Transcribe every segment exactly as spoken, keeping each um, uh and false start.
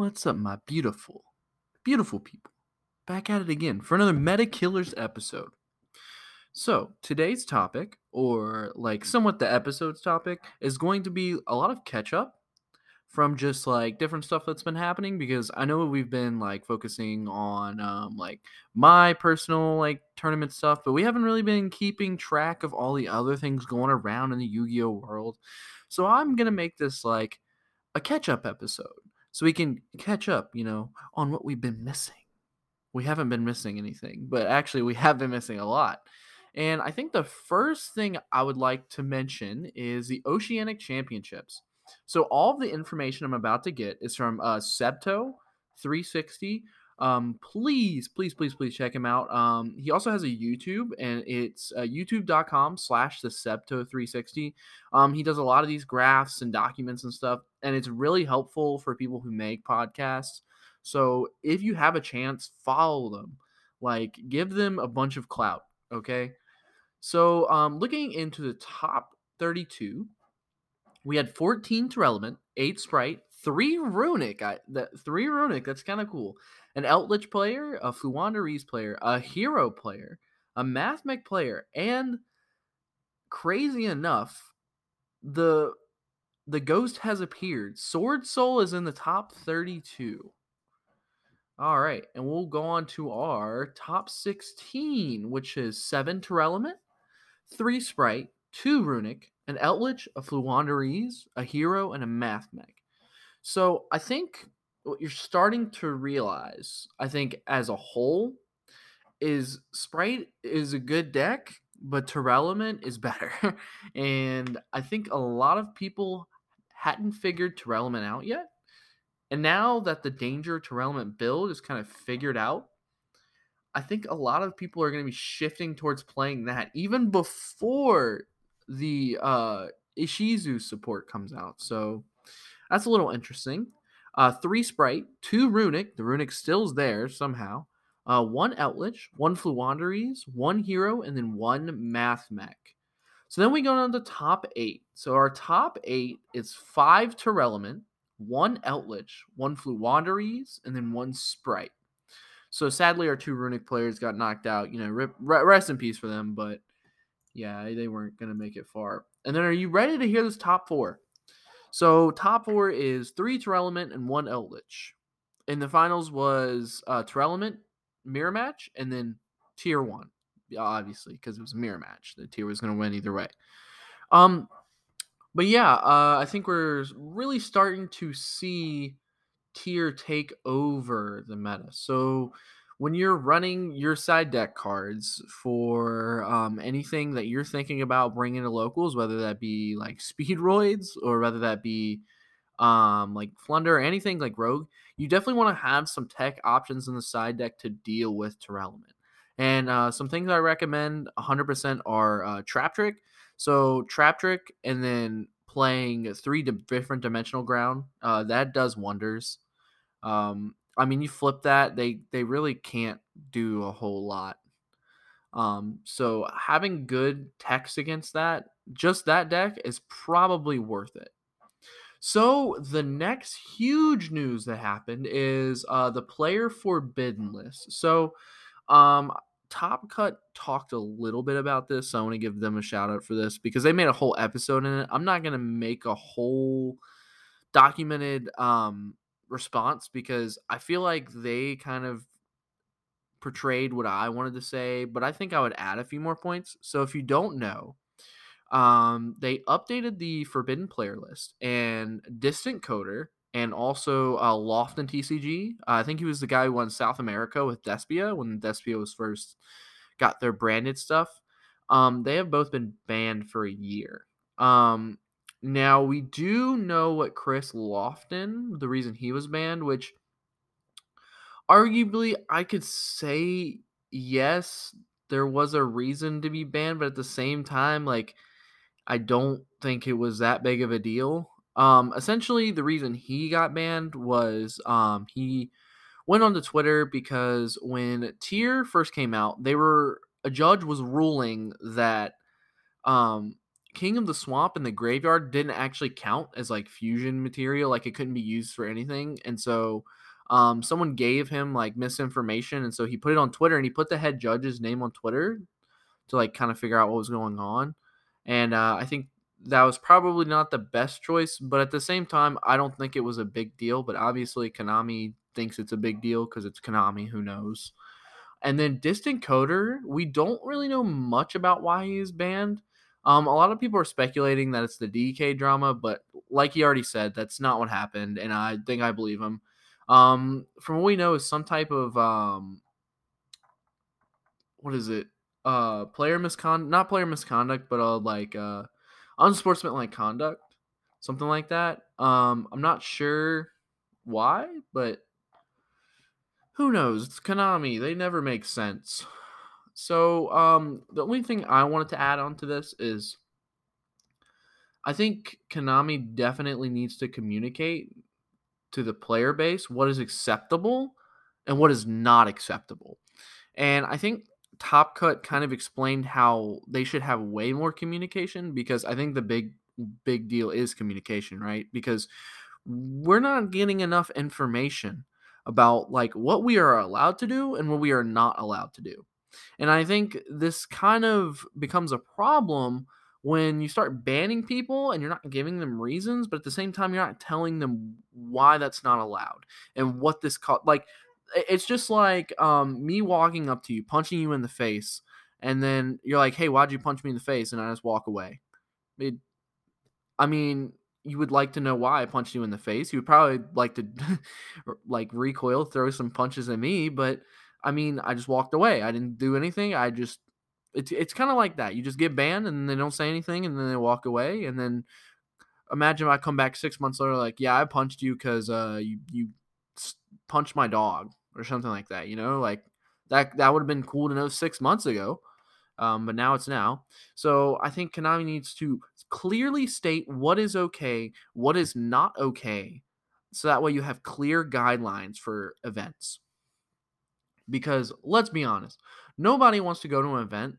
What's up, my beautiful, beautiful people? Back at it again for another Meta Killers episode. So, today's topic, or like somewhat the episode's topic, is going to be a lot of catch-up from just like different stuff that's been happening, because I know we've been like focusing on um, like my personal like tournament stuff, but we haven't really been keeping track of all the other things going around in the Yu-Gi-Oh! World. So I'm going to make this like a catch-up episode, so we can catch up, you know, on what we've been missing. We haven't been missing anything, but actually we have been missing a lot. And I think the first thing I would like to mention is the Oceanic Championships. So all of the information I'm about to get is from uh, septo three sixty. Um, please, please, please, please check him out. Um, he also has a YouTube, and it's uh, youtube.com slash the septo 360. Um, he does a lot of these graphs and documents and stuff, and it's really helpful for people who make podcasts. So if you have a chance, follow them. Like, give them a bunch of clout, okay? So um, looking into the top thirty-two, we had fourteen Tearlaments, eight Spright, three Runic. I, that, three Runic, that's kind of cool. An Eldlich player, a Floowandereeze player, a Hero player, a Mathmech player, and crazy enough, the the ghost has appeared. Sword Soul is in the top thirty-two. All right, and we'll go on to our top sixteen, which is seven Tearlaments, three Spright, two Runic, an Eldlich, a Floowandereeze, a Hero, and a Mathmech. So I think what you're starting to realize, I think as a whole, is Spright is a good deck, but Tearlaments is better. And I think a lot of people hadn't figured Tearlaments out yet. And now that the Danger Tearlaments build is kind of figured out, I think a lot of people are going to be shifting towards playing that even before the uh, Ishizu support comes out. So that's a little interesting. Uh, three Spright, two Runic. The Runic still's there somehow. Uh, one Eldlich, one Floowandereeze, one Hero, and then one Mathmech. So then we go down to top eight. So our top eight is five Tearlaments, one Eldlich, one Floowandereeze, and then one Spright. So sadly, our two Runic players got knocked out. You know, rip, rest in peace for them, but yeah, they weren't going to make it far. And then are you ready to hear this top four? So top four is three Tearlaments and one Eldlich. And the finals was uh, Tearlaments, mirror match, and then tier one, obviously, because it was a mirror match. The tier was going to win either way. Um, But yeah, uh, I think we're really starting to see tier take over the meta. So when you're running your side deck cards for um, anything that you're thinking about bringing to locals, whether that be like Speedroids or whether that be um, like Flunder or anything like Rogue, you definitely want to have some tech options in the side deck to deal with Tearlaments. And uh, some things I recommend one hundred percent are uh, Trap Trick. So Trap Trick and then playing three di- different dimensional ground, uh, that does wonders. Um, I mean, you flip that, they, they really can't do a whole lot. Um, so having good techs against that, just that deck, is probably worth it. So the next huge news that happened is uh, the player forbidden list. So um, Top Cut talked a little bit about this, so I want to give them a shout out for this because they made a whole episode in it. I'm not going to make a whole documented um, response because I feel like they kind of portrayed what I wanted to say, but I think I would add a few more points. So if you don't know, um, they updated the Forbidden Player list, and Distant Coder and also uh, Loft and T C G. Uh, I think he was the guy who won South America with Despia when Despia was first got their branded stuff. Um, they have both been banned for a year. Um, now, we do know what Chris Lofton, the reason he was banned, which arguably I could say, yes, there was a reason to be banned, but at the same time, like, I don't think it was that big of a deal. Um, essentially, the reason he got banned was um, he went onto Twitter because when Tier first came out, they were a judge was ruling that um, King of the Swamp and the Graveyard didn't actually count as like fusion material. Like it couldn't be used for anything. And so um, someone gave him like misinformation. And so he put it on Twitter, and he put the head judge's name on Twitter to like kind of figure out what was going on. And uh, I think that was probably not the best choice, but at the same time, I don't think it was a big deal, but obviously Konami thinks it's a big deal because it's Konami, who knows. And then Distant Coder, we don't really know much about why he is banned. Um, a lot of people are speculating that it's the D K drama, but like he already said, that's not what happened, and I think I believe him. Um, from what we know is some type of, um, what is it? Uh, player misconduct, not player misconduct, but uh, like uh, unsportsmanlike conduct, something like that. Um, I'm not sure why, but who knows? It's Konami. They never make sense. So um, the only thing I wanted to add on to this is I think Konami definitely needs to communicate to the player base what is acceptable and what is not acceptable. And I think Top Cut kind of explained how they should have way more communication, because I think the big, big deal is communication, right? Because we're not getting enough information about like what we are allowed to do and what we are not allowed to do. And I think this kind of becomes a problem when you start banning people and you're not giving them reasons, but at the same time, you're not telling them why that's not allowed and what this co- like, it's just like um, me walking up to you, punching you in the face, and then you're like, hey, why'd you punch me in the face? And I just walk away. It, I mean, you would like to know why I punched you in the face. You would probably like to like recoil, throw some punches at me, but I mean, I just walked away. I didn't do anything. I just, it's, it's kind of like that. You just get banned and they don't say anything and then they walk away. And then imagine if I come back six months later, like, yeah, I punched you because uh, you, you punched my dog or something like that. You know, like that, that would have been cool to know six months ago. Um, but now it's now. So I think Konami needs to clearly state what is okay, what is not okay. So that way you have clear guidelines for events. Because let's be honest, nobody wants to go to an event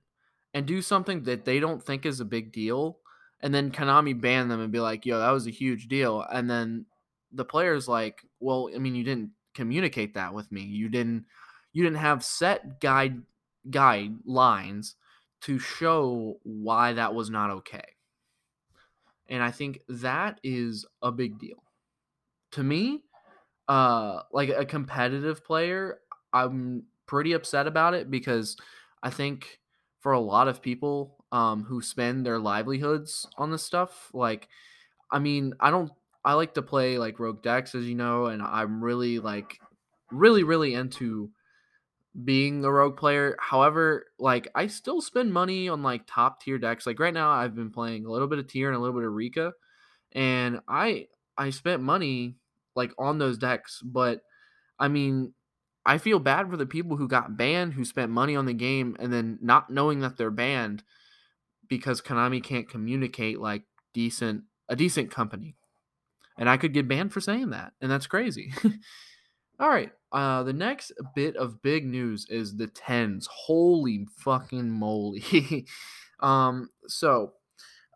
and do something that they don't think is a big deal, and then Konami ban them and be like, yo, that was a huge deal. And then the player's like, well, I mean, you didn't communicate that with me. You didn't you didn't have set guide guidelines to show why that was not okay. And I think that is a big deal. To me, uh, like a competitive player, I'm pretty upset about it, because I think for a lot of people um, who spend their livelihoods on this stuff, like, I mean, I don't, I like to play like rogue decks, as you know, and I'm really like, really, really into being a rogue player. However, like I still spend money on like top tier decks. Like right now I've been playing a little bit of tier and a little bit of Rika, and I, I spent money like on those decks, but I mean, I feel bad for the people who got banned, who spent money on the game, and then not knowing that they're banned because Konami can't communicate like decent a decent company. And I could get banned for saying that, and that's crazy. All right, uh, the next bit of big news is the tens. Holy fucking moly. um, so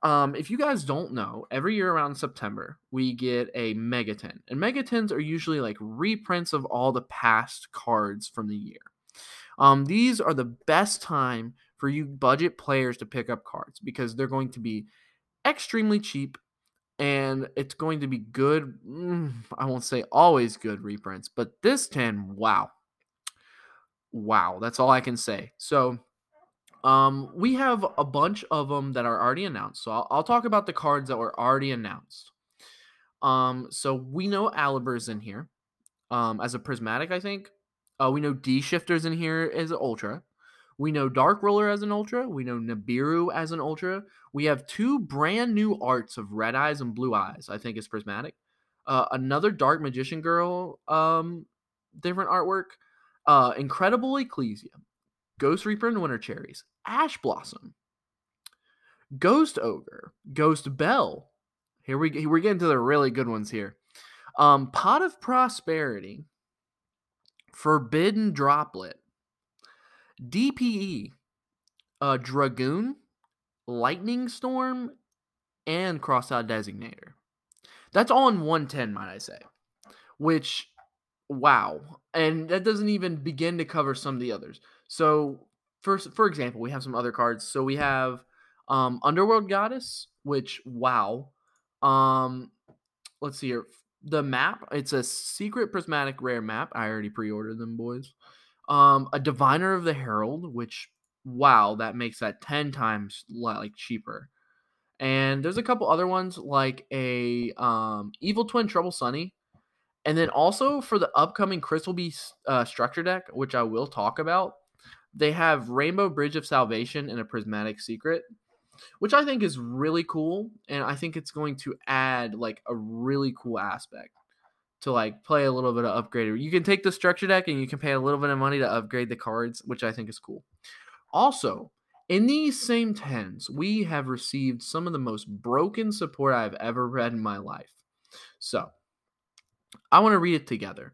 um, if you guys don't know, every year around September, we get a Mega ten. And Mega tens are usually like reprints of all the past cards from the year. Um, these are the best time for you budget players to pick up cards, because they're going to be extremely cheap, and it's going to be good. Mm, I won't say always good reprints, but this ten, wow. Wow, that's all I can say. So um, we have a bunch of them that are already announced. So I'll, I'll talk about the cards that were already announced. Um, so we know Alibur's in here um, as a Prismatic, I think. Uh, we know D-Shifter's in here as an Ultra. We know Dark Roller as an Ultra. We know Nibiru as an Ultra. We have two brand new arts of Red Eyes and Blue Eyes, I think is Prismatic. Uh, another Dark Magician Girl, um, different artwork. Uh, Incredible Ecclesia. Ghost Reaper and Winter Cherries. Ash Blossom. Ghost Ogre. Ghost Bell. Here we, we're getting to the really good ones here. Um, Pot of Prosperity. Forbidden Droplet. D P E, uh, Dragoon, Lightning Storm, and Crossout Designator. That's all in one ten, might I say. Which, wow. And that doesn't even begin to cover some of the others. So, for, for example, we have some other cards. So we have um, Underworld Goddess, which, wow. Um, let's see here. The map, it's a secret prismatic rare map. I already pre-ordered them, boys. Um, a Diviner of the Herald, which, wow, that makes that ten times like cheaper. And there's a couple other ones like a um, Evil Twin Trouble Sunny. And then also for the upcoming Crystal Beast uh, structure deck, which I will talk about, they have Rainbow Bridge of Salvation and a Prismatic Secret, which I think is really cool. And I think it's going to add like a really cool aspect to like play a little bit of upgrader. You can take the structure deck and you can pay a little bit of money to upgrade the cards, which I think is cool. Also, in these same tens, we have received some of the most broken support I've ever read in my life. So, I want to read it together.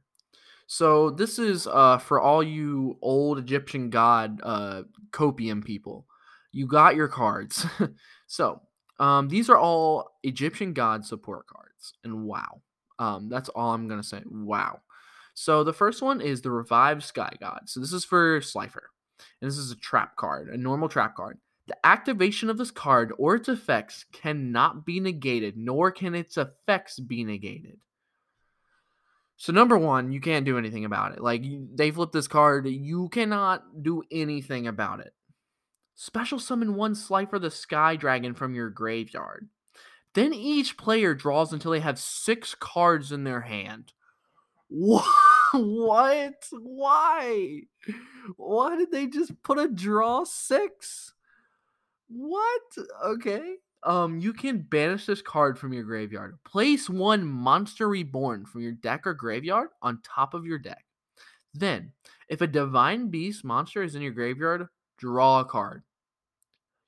So, this is uh, for all you old Egyptian god uh, copium people. You got your cards. So, um, these are all Egyptian god support cards. And wow. Um, that's all I'm going to say. Wow. So, the first one is the Revived Sky God. So, this is for Slifer. And this is a trap card, a normal trap card. The activation of this card or its effects cannot be negated, nor can its effects be negated. So number one, you can't do anything about it. Like, you, they flip this card, you cannot do anything about it. Special summon one Slifer the Sky Dragon from your graveyard. Then each player draws until they have six cards in their hand. What? What? Why? Why did they just put a draw six? What? Okay. Um, you can banish this card from your graveyard. Place one Monster Reborn from your deck or graveyard on top of your deck. Then, if a Divine Beast monster is in your graveyard, draw a card.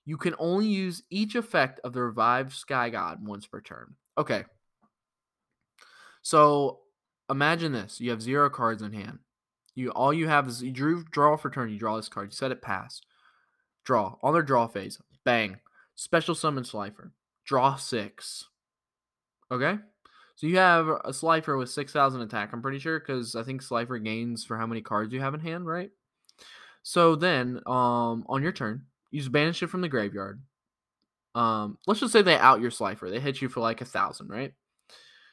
You can only use each effect of the Revived Sky God once per turn. Okay. So, imagine this. You have zero cards in hand. You all you have is you drew, draw for turn. You draw this card. You set it pass. Draw. On their draw phase. Bang. Special summon Slifer. Draw six. Okay? So you have a Slifer with six thousand attack, I'm pretty sure, because I think Slifer gains for how many cards you have in hand, right? So then, um, on your turn, you just banish it from the graveyard. Um, let's just say they out your Slifer. They hit you for like one thousand, right?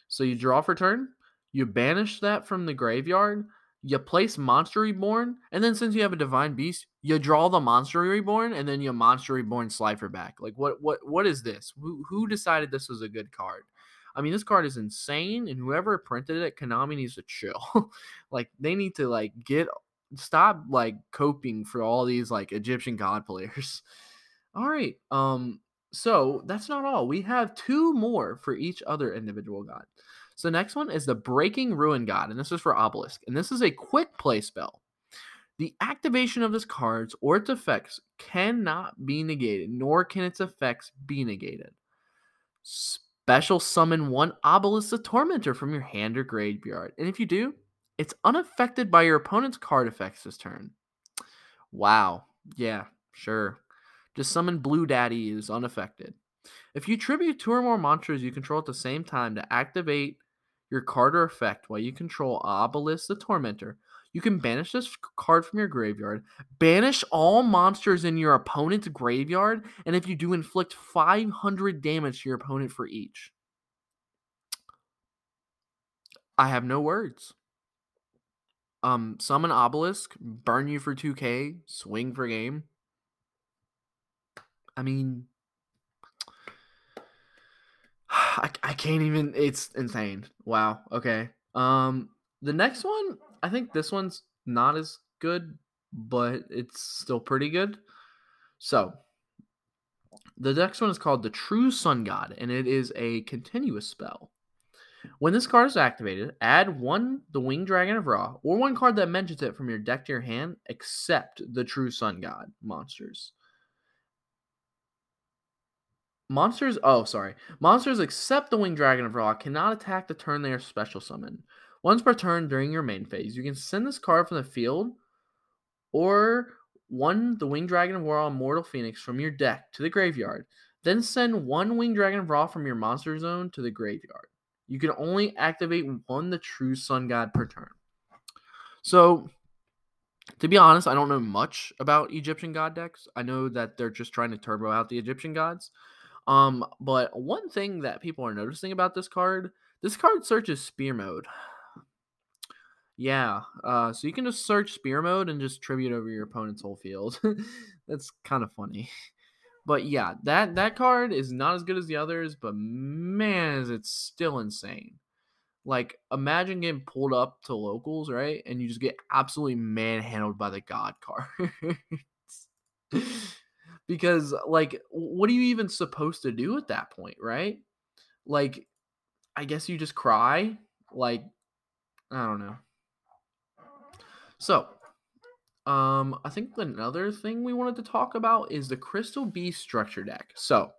So you draw for turn. You banish that from the graveyard, you place Monster Reborn, and then since you have a Divine Beast, you draw the Monster Reborn, and then you Monster Reborn Slifer back. Like, what what, what is this? Who, who decided this was a good card? I mean, this card is insane, and whoever printed it, Konami needs to chill. Like, they need to, like, get... Stop, like, coping for all these, like, Egyptian god players. All right, um, so that's not all. We have two more for each other individual god. So the next one is the Breaking Ruin God, and this is for Obelisk. And this is a quick play spell. The activation of this card's or its effects cannot be negated, nor can its effects be negated. Special summon one Obelisk the Tormentor from your hand or graveyard. And if you do, it's unaffected by your opponent's card effects this turn. Wow. Yeah, sure. Just summon Blue Daddy is unaffected. If you tribute two or more monsters you control at the same time to activate your card or effect while you control Obelisk the Tormentor, you can banish this card from your graveyard, banish all monsters in your opponent's graveyard, and if you do, inflict five hundred damage to your opponent for each. I have no words. Um, summon Obelisk, burn you for two K, swing for game. I mean... I, I can't even, it's insane. Wow. Okay. Um, the next one, I think this one's not as good, but it's still pretty good. So, the next one is called the True Sun God, and it is a continuous spell. When this card is activated, add one, the Winged Dragon of Ra, or one card that mentions it from your deck to your hand, except the True Sun God monsters. Monsters, oh, sorry. Monsters except the Winged Dragon of Ra cannot attack the turn they are special summoned. Once per turn during your main phase, you can send this card from the field or one, the Winged Dragon of War on Mortal Phoenix from your deck to the graveyard. Then send one Winged Dragon Brawl from your monster zone to the graveyard. You can only activate one the True Sun God per turn. So, to be honest, I don't know much about Egyptian God decks. I know that they're just trying to turbo out the Egyptian gods. Um, but one thing that people are noticing about this card, this card searches Spear Mode. Yeah, uh, so you can just search Spear Mode and just tribute over your opponent's whole field. That's kind of funny. But yeah, that, that card is not as good as the others, but man, is it still insane. Like, imagine getting pulled up to locals, right? And you just get absolutely manhandled by the God cards. Because, like, what are you even supposed to do at that point, right? Like, I guess you just cry? Like, I don't know. So, um, I think another thing we wanted to talk about is the Crystal Beast structure deck. So,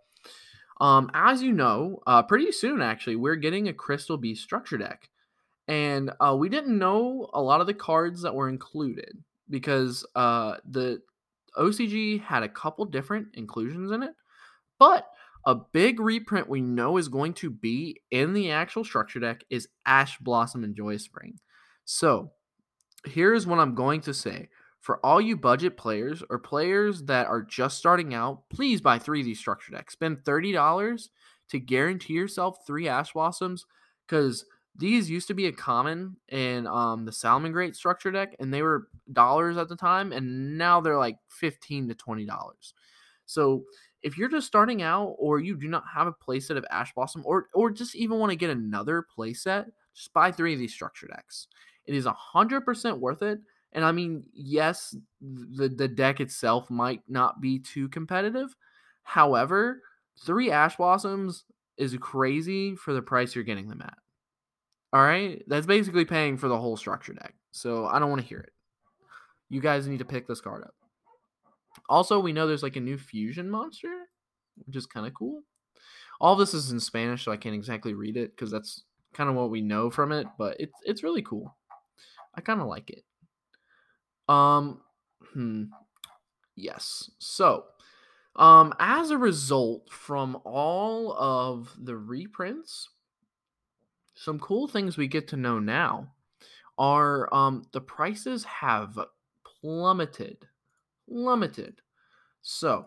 Um, as you know, uh, pretty soon, actually, we're getting a Crystal Beast structure deck. And uh, we didn't know a lot of the cards that were included because uh, the O C G had a couple different inclusions in it. But a big reprint we know is going to be in the actual structure deck is Ash Blossom and Joy Spring. So here's what I'm going to say. For all you budget players or players that are just starting out, please buy three of these structure decks. Spend thirty dollars to guarantee yourself three Ash Blossoms, because these used to be a common in um, the Salmon Great structure deck, and they were dollars at the time, and now they're like fifteen to twenty dollars. So if you're just starting out or you do not have a playset of Ash Blossom or, or just even want to get another playset, just buy three of these structure decks. It is one hundred percent worth it. And I mean, yes, the, the deck itself might not be too competitive. However, three Ash Blossoms is crazy for the price you're getting them at. All right? That's basically paying for the whole structure deck. So I don't want to hear it. You guys need to pick this card up. Also, we know there's like a new fusion monster, which is kind of cool. All this is in Spanish, so I can't exactly read it because that's kind of what we know from it. But it's, it's really cool. I kind of like it. Um, hmm, yes. So, um, as a result from all of the reprints, some cool things we get to know now are, um, the prices have plummeted, plummeted. So,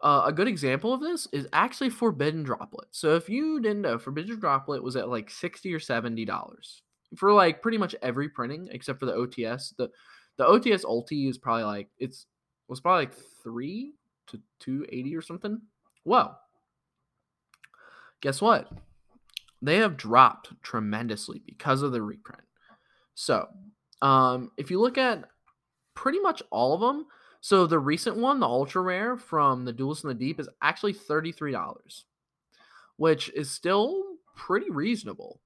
uh, a good example of this is actually Forbidden Droplet. So if you didn't know, Forbidden Droplet was at like sixty or seventy dollars for like pretty much every printing except for the O T S, the The O T S ulti is probably like, it's was probably like three to two eighty or something. Well, guess what? They have dropped tremendously because of the reprint. So, um, if you look at pretty much all of them, so the recent one, the Ultra Rare from the Duelist in the Deep, is actually thirty-three dollars, which is still pretty reasonable.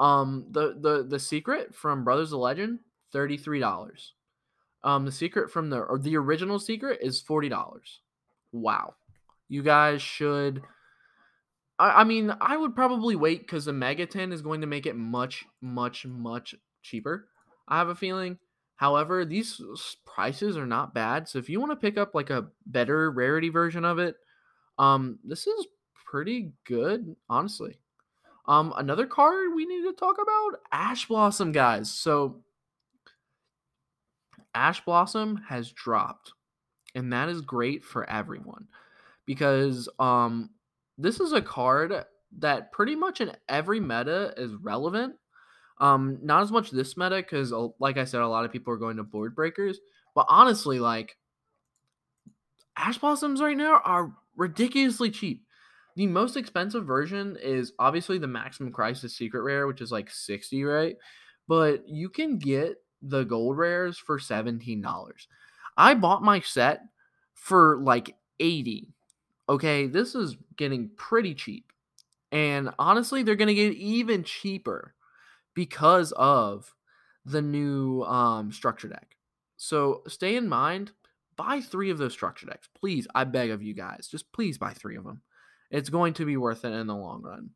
Um, the, the, the Secret from Brothers of Legend, thirty-three dollars. Um, the secret from the or the original secret is forty dollars. Wow, you guys should. I, I mean, I would probably wait because the Megaton is going to make it much, much, much cheaper. I have a feeling. However, these prices are not bad. So if you want to pick up like a better rarity version of it, um, this is pretty good, honestly. Um, another card we need to talk about: Ash Blossom, guys. So Ash Blossom has dropped, and that is great for everyone because um, this is a card that pretty much in every meta is relevant. Um, not as much this meta because, like I said, a lot of people are going to board breakers. But honestly, like, Ash Blossoms right now are ridiculously cheap. The most expensive version is obviously the Maximum Crisis Secret Rare, which is like sixty, right? But you can get the gold rares for seventeen dollars. I bought my set for like eighty. Okay, this is getting pretty cheap. And honestly, they're going to get even cheaper because of the new um, structure deck. So stay in mind, buy three of those structure decks. Please, I beg of you guys, just please buy three of them. It's going to be worth it in the long run.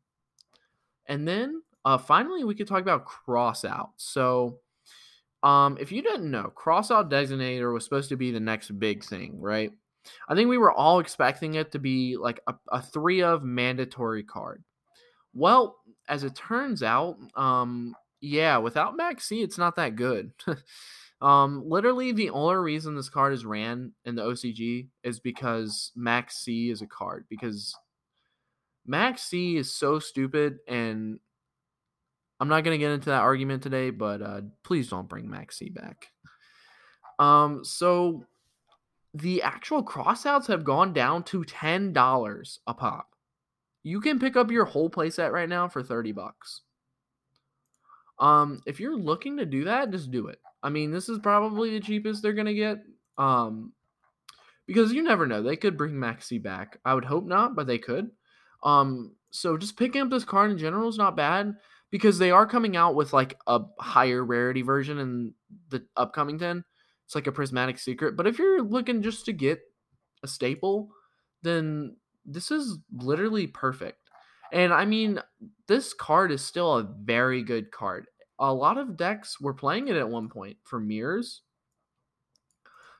And then uh, finally, we could talk about Crossout. So Um, if you didn't know, Crossout Designator was supposed to be the next big thing, right? I think we were all expecting it to be like a, a three of mandatory card. Well, as it turns out, um, yeah, without Max C, it's not that good. um, literally, the only reason this card is ran in the O C G is because Max C is a card. Because Max C is so stupid, and I'm not going to get into that argument today, but uh, please don't bring Max C back. Um, so the actual crossouts have gone down to ten dollars a pop. You can pick up your whole playset right now for thirty bucks. Um, if you're looking to do that, just do it. I mean, this is probably the cheapest they're going to get. Um, because you never know. They could bring Max C back. I would hope not, but they could. Um, so just picking up this card in general is not bad. Because they are coming out with like a higher rarity version in the upcoming ten. It's like a prismatic secret. But if you're looking just to get a staple, then this is literally perfect. And I mean, this card is still a very good card. A lot of decks were playing it at one point for mirrors.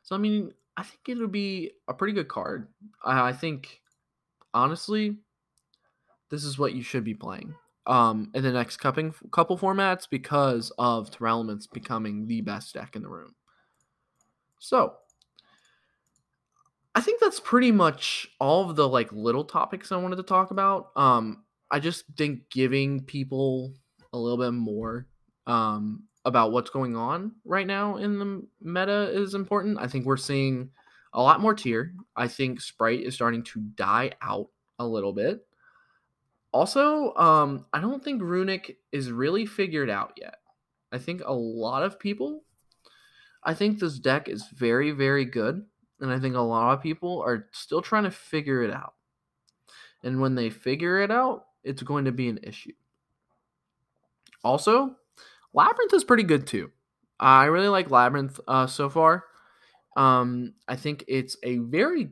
So I mean, I think it'll be a pretty good card. I think, honestly, this is what you should be playing. Um, in the next cupping, couple formats because of Tearlaments becoming the best deck in the room. So, I think that's pretty much all of the like little topics I wanted to talk about. Um, I just think giving people a little bit more um, about what's going on right now in the meta is important. I think we're seeing a lot more tier. I think Spright is starting to die out a little bit. Also, um, I don't think Runic is really figured out yet. I think a lot of people, I think this deck is very, very good. And I think a lot of people are still trying to figure it out. And when they figure it out, it's going to be an issue. Also, Labyrinth is pretty good too. I really like Labyrinth uh, so far. Um, I think it's a very,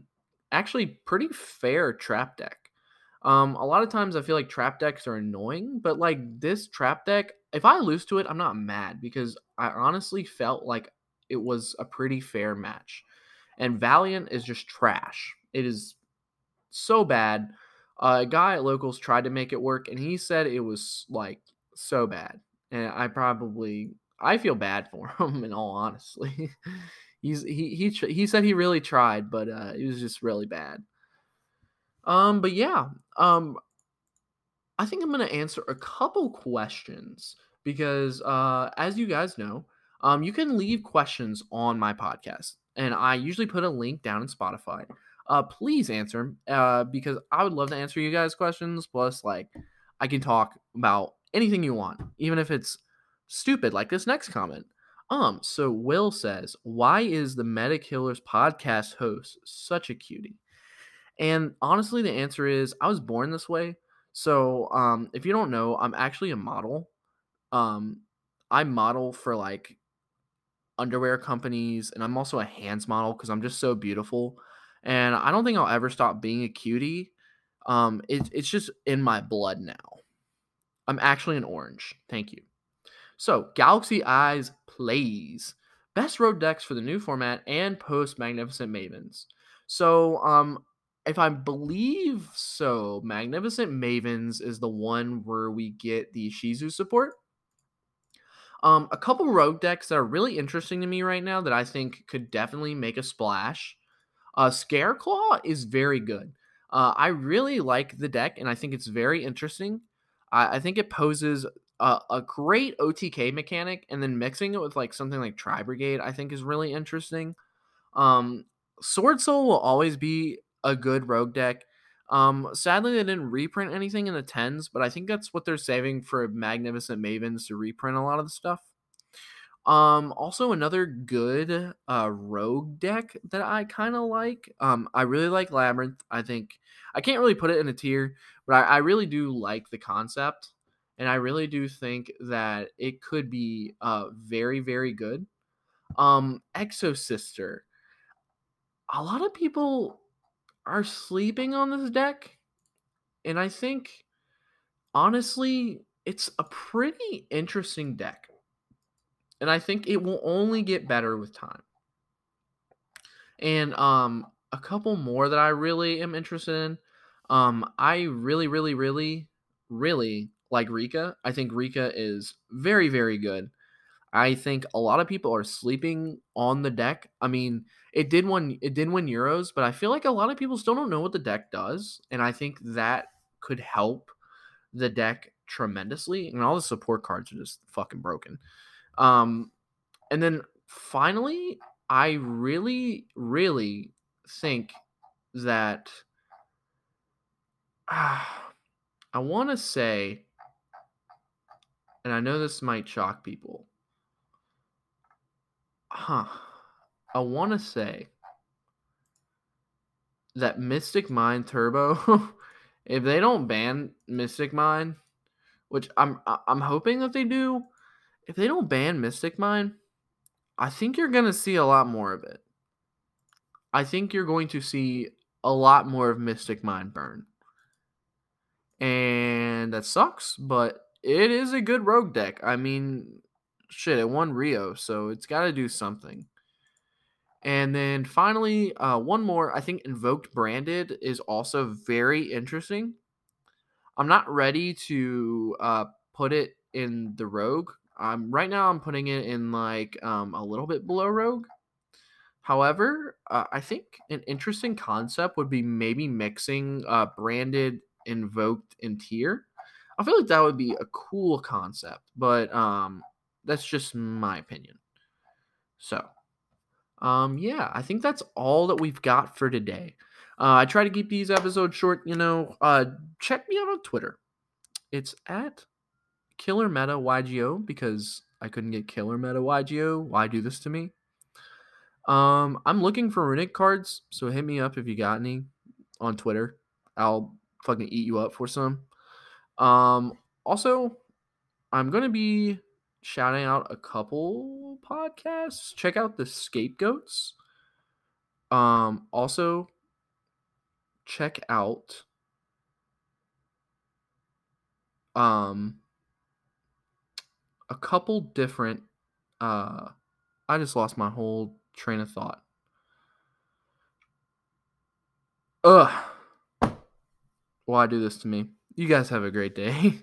actually pretty fair trap deck. Um, a lot of times I feel like trap decks are annoying, but like this trap deck, if I lose to it, I'm not mad because I honestly felt like it was a pretty fair match. And Valiant is just trash. It is so bad. Uh, a guy at Locals tried to make it work and he said it was like so bad. And I probably, I feel bad for him in all honesty. He's, he, he, he said he really tried, but uh, it was just really bad. Um, but yeah, um, I think I'm going to answer a couple questions because, uh, as you guys know, um, you can leave questions on my podcast and I usually put a link down in Spotify. Uh, please answer, uh, because I would love to answer you guys' questions. Plus, like, I can talk about anything you want, even if it's stupid, like this next comment. Um, so Will says, why is the Meta Killers podcast host such a cutie? And honestly, the answer is I was born this way. So um, if you don't know, I'm actually a model. Um, I model for like underwear companies, and I'm also a hands model because I'm just so beautiful. And I don't think I'll ever stop being a cutie. Um, it, it's just in my blood now. I'm actually an orange. Thank you. So Galaxy Eyes plays best road decks for the new format and post Magnificent Mavens. So um. If I believe so, Magnificent Mavens is the one where we get the Ishizu support. Um, a couple rogue decks that are really interesting to me right now that I think could definitely make a splash. Uh, Scareclaw is very good. Uh, I really like the deck, and I think it's very interesting. I, I think it poses a, a great O T K mechanic, and then mixing it with like something like Tri Brigade I think is really interesting. Um, Sword Soul will always be a good rogue deck. Um, sadly, they didn't reprint anything in the tens, but I think that's what they're saving for Magnificent Mavens to reprint a lot of the stuff. Um, also, another good uh, rogue deck that I kind of like. Um, I really like Labyrinth. I think I can't really put it in a tier, but I, I really do like the concept, and I really do think that it could be uh, very, very good. Um, Exosister. A lot of people are sleeping on this deck, and I think honestly it's a pretty interesting deck, and I think it will only get better with time. And um a couple more that I really am interested in. Um, I really, really, really, really like Rika. I think Rika is very, very good. I think a lot of people are sleeping on the deck. I mean, it did win, it did win Euros, but I feel like a lot of people still don't know what the deck does, and I think that could help the deck tremendously. And all the support cards are just fucking broken. Um, and then finally, I really, really think that uh, I want to say, and I know this might shock people, Huh. I want to say that Mystic Mind Turbo, if they don't ban Mystic Mind, which I'm I'm hoping that they do, if they don't ban Mystic Mind, I think you're going to see a lot more of it. I think you're going to see a lot more of Mystic Mind burn. And that sucks, but it is a good rogue deck. I mean, shit, it won Rio, so it's got to do something. And then finally, uh, one more. I think Invoked Branded is also very interesting. I'm not ready to uh, put it in the Rogue. Um, right now, I'm putting it in like um, a little bit below Rogue. However, uh, I think an interesting concept would be maybe mixing uh, Branded, Invoked, and Tier. I feel like that would be a cool concept, but um, that's just my opinion. So, um, yeah, I think that's all that we've got for today. Uh, I try to keep these episodes short, you know. Uh, check me out on Twitter. It's at KillerMetaYGO, because I couldn't get KillerMetaYGO. Why do this to me? Um, I'm looking for Runic cards, so hit me up if you got any on Twitter. I'll fucking eat you up for some. Um, also, I'm going to be shouting out a couple podcasts. Check out the Scapegoats. Um, also, check out um, a couple different... Uh, I just lost my whole train of thought. Ugh. Why do this to me? You guys have a great day.